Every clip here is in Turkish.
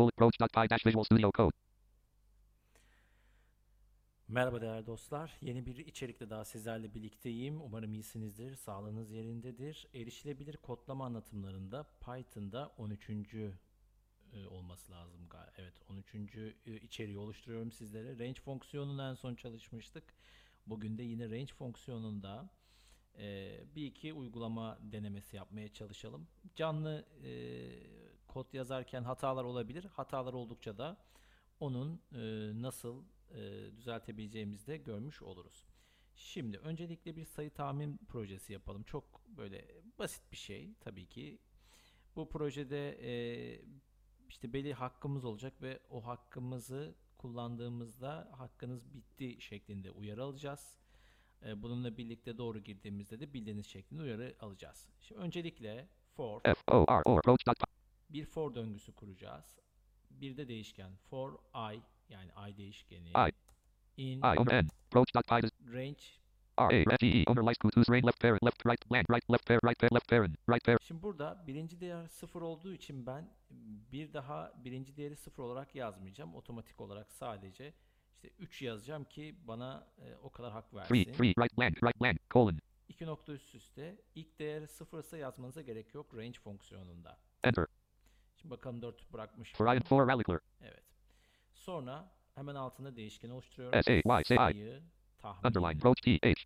bullet studio code. Merhaba değerli dostlar. Yeni bir içerikte daha sizlerle birlikteyim. Umarım iyisinizdir. Sağlığınız yerindedir. Erişilebilir kodlama anlatımlarında Python'da 13. olması lazım galiba. Evet, 13. içeriği oluşturuyorum sizlere. Range fonksiyonunu en son çalışmıştık. Bugün de yine range fonksiyonunda bir iki uygulama denemesi yapmaya çalışalım. Canlı kod yazarken hatalar olabilir. Hatalar oldukça da onun nasıl düzeltebileceğimizi de görmüş oluruz. Şimdi öncelikle bir sayı tahmin projesi yapalım. Çok böyle basit bir şey tabii ki. Bu projede işte belli hakkımız olacak ve o hakkımızı kullandığımızda hakkınız bitti şeklinde uyarı alacağız. Bununla birlikte doğru girdiğimizde de bildiğiniz şeklinde uyarı alacağız. Şimdi öncelikle for bir for döngüsü kuracağız. Bir de değişken for i, yani i değişkeni in range. Şimdi burada birinci değer 0 olduğu için ben bir daha birinci değeri 0 olarak yazmayacağım. Otomatik olarak sadece işte 3 yazacağım ki bana o kadar hak versin. 2 nokta üst üste. İlk değer 0 ise yazmanıza gerek yok range fonksiyonunda. Enter. Şimdi bakalım 4 bırakmış. Evet. Sonra hemen altında değişken oluşturuyorum. Sayıyı tahmin ediyorum.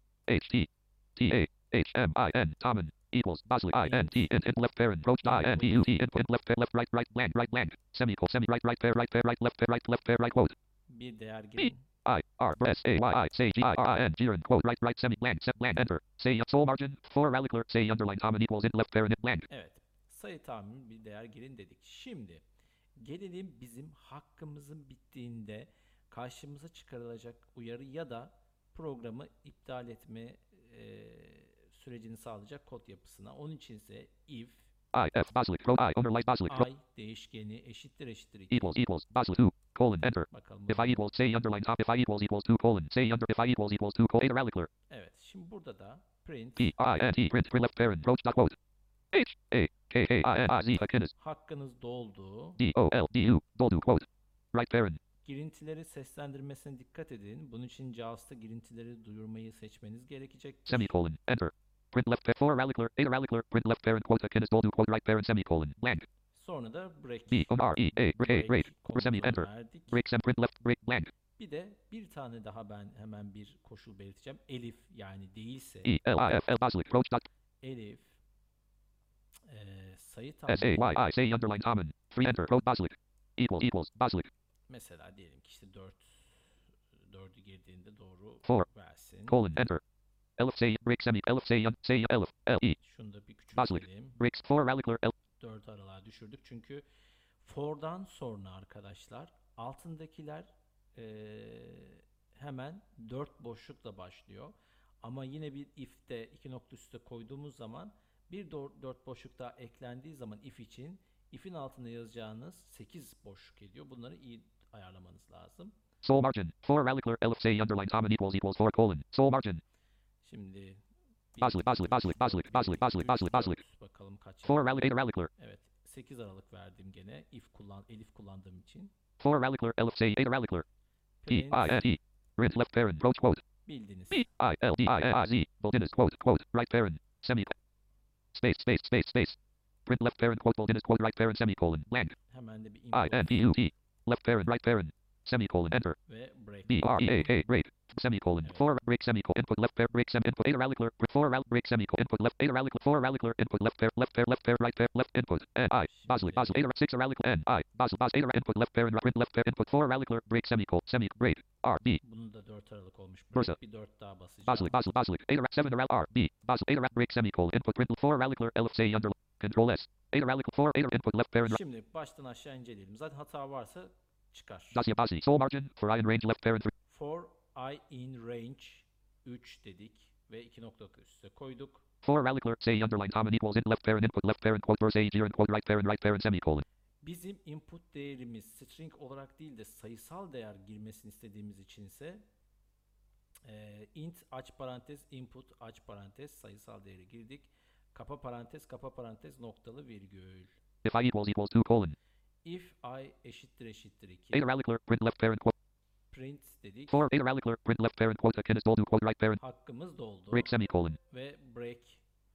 Tahmin equals basli int left parent roach int int left right blank semicolon semi right pair right pair right left pair right left pair right quote bir değer girin i r s a y say g i r n girin quote right right semi blank set blank enter say sole margin for aliquot say underline tahmin equals int left parent blank. Evet, sayı tahmin bir değer girin dedik. Şimdi gelelim bizim hakkımızın bittiğinde karşımıza çıkarılacak uyarı ya da programı iptal etme sürecini sağlayacak kod yapısına. Onun için ise if i değişkeni eşittir equals basli 2 colon enter. If i equals say underline top if i equals equals 2 colon say under if i equals equals 2 colon aliquot. Evet, şimdi burada da print print left parent roach dot quote h a k a i z hakkınız doldu d o l d u doldu quote right parent. Girintileri seslendirmesine dikkat edin. Bunun için JAWS'ta girintileri duyurmayı seçmeniz gerekecek. Semicolon enter. Print left pair for aliquot, either aliquot, print left parent quote against all do quote right parent semicolon blank. Sonra da break. B O R E A break semi enter. Break and print left break blank. Bir de bir tane daha ben hemen bir koşul belirteceğim. Elif, yani değilse. E L I F L basli roach dot. Elif sayı tahmin. S A Y I say underline common. Free enter roach basli equals basli. Mesela diyelim ki işte 4'ü girdiğinde doğru versin. Colon enter. Elif say break semi elif say say elif l. Şunu da bir küçültelim. Breaks for aliquot l. 4 aralığa düşürdük çünkü for'dan sonra arkadaşlar altındakiler hemen 4 boşlukla başlıyor. Ama yine bir if'te 2 nokta üstte koyduğumuz zaman bir 4 boşluk daha eklendiği zaman if için if'in altında yazacağınız 8 boşluk ediyor. Bunları iyi ayarlamanız lazım. Sole margin for aliquot elif say underline common equals equals 4 colon sole margin. Şimdi basli bakalım kaç. For aliquot. Evet, 8 aralık verdim gene if elif kullandığım için. For aliquot elif say either aliquot. P I N E print left parent roach quote. Bildiniz. P I L D I N Z bolded quote right parent semi space print left parent quote bolded quote right parent semicolon blank. Hemen de bir import. I N left parent right parent semicolon enter. B R E A break semicolon for break semicolon input left pair break semicolon input either aliquot for aliquot break semicolon input left either aliquot for aliquot input left pair right pair left input and I basli either six aliquot and I basli either input left pair and print left pair input for aliquot break semicolon semi break R B. Bunun da 4 aralık olmuş. Bir 4 daha basacağız. Basli either seven R B basli either break semicolon input print for aliquot elif say under control S either aliquot for either input left pair. Şimdi baştan aşağı inceleyelim. Zaten hata varsa çıkar. Basli sole margin for i in range left pair for I in range 3 dedik ve 2 nokta üstüne koyduk. For aliquot say underline common equals int left parent input left parent quote versus a girin quote right parent semicolon. Bizim input değerimiz string olarak değil de sayısal değer girmesini istediğimiz için ise int aç parantez input aç parantez sayısal değeri girdik. Kapa parantez noktalı virgül. If I equals equals 2 colon. If I eşittir eşittir 2. Print dedik. Hakkımız doldu. Ve break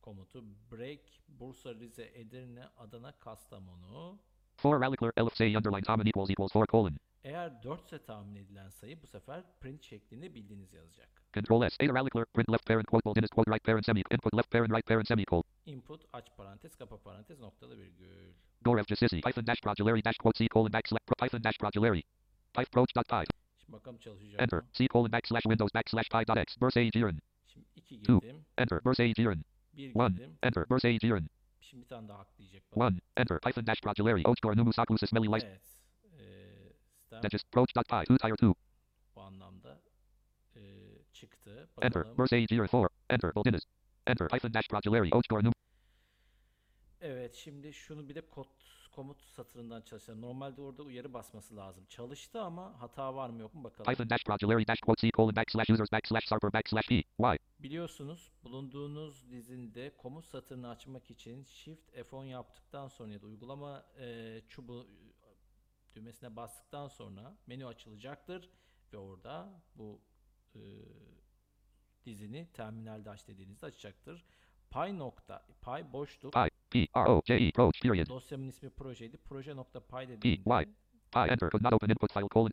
komutu. Break Bursa, Rize, Edirne, Adana, Kastamonu. Eğer 4 ise tahmin edilen sayı bu sefer print şeklinde bildiğiniz yazacak. Input aç parantez kapa parantez noktalı virgül. Şimdi bakalım çalışacak mı? Enter c:\windows\pi.x Şimdi 2 girdim. Enter birth 1 girdim. Enter birth Şimdi bir tane daha aklayacak. Enter python-progilary bu anlamda çıktı. Bakalım. Evet, şimdi şunu bir de kod komut satırından çalışalım. Normalde orada uyarı basması lazım. Çalıştı ama hata var mı yok mu bakalım. Biliyorsunuz bulunduğunuz dizinde komut satırını açmak için Shift F10 yaptıktan sonra ya da uygulama çubuğu düğmesine bastıktan sonra menü açılacaktır ve orada bu dizini terminalde aç dediğinizde açacaktır. Py boşluk. Dosyamın ismi projeydi. Proje.py dediğimde. Enter could not open input file /composer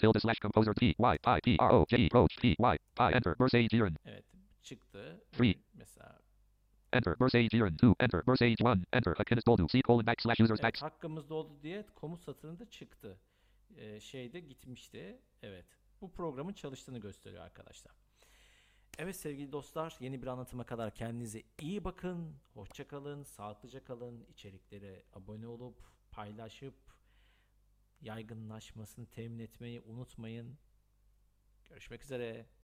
enter birth Evet, çıktı. Mesela enter birth enter birth enter hakkımız doldu c:\users\. Hakkımız doldu diye komut satırında çıktı. Şeyde gitmişti. Evet. Bu programın çalıştığını gösteriyor arkadaşlar. Evet sevgili dostlar, yeni bir anlatıma kadar kendinize iyi bakın, hoşça kalın, sağlıklıca kalın, içeriklere abone olup, paylaşıp, yaygınlaşmasını temin etmeyi unutmayın. Görüşmek üzere.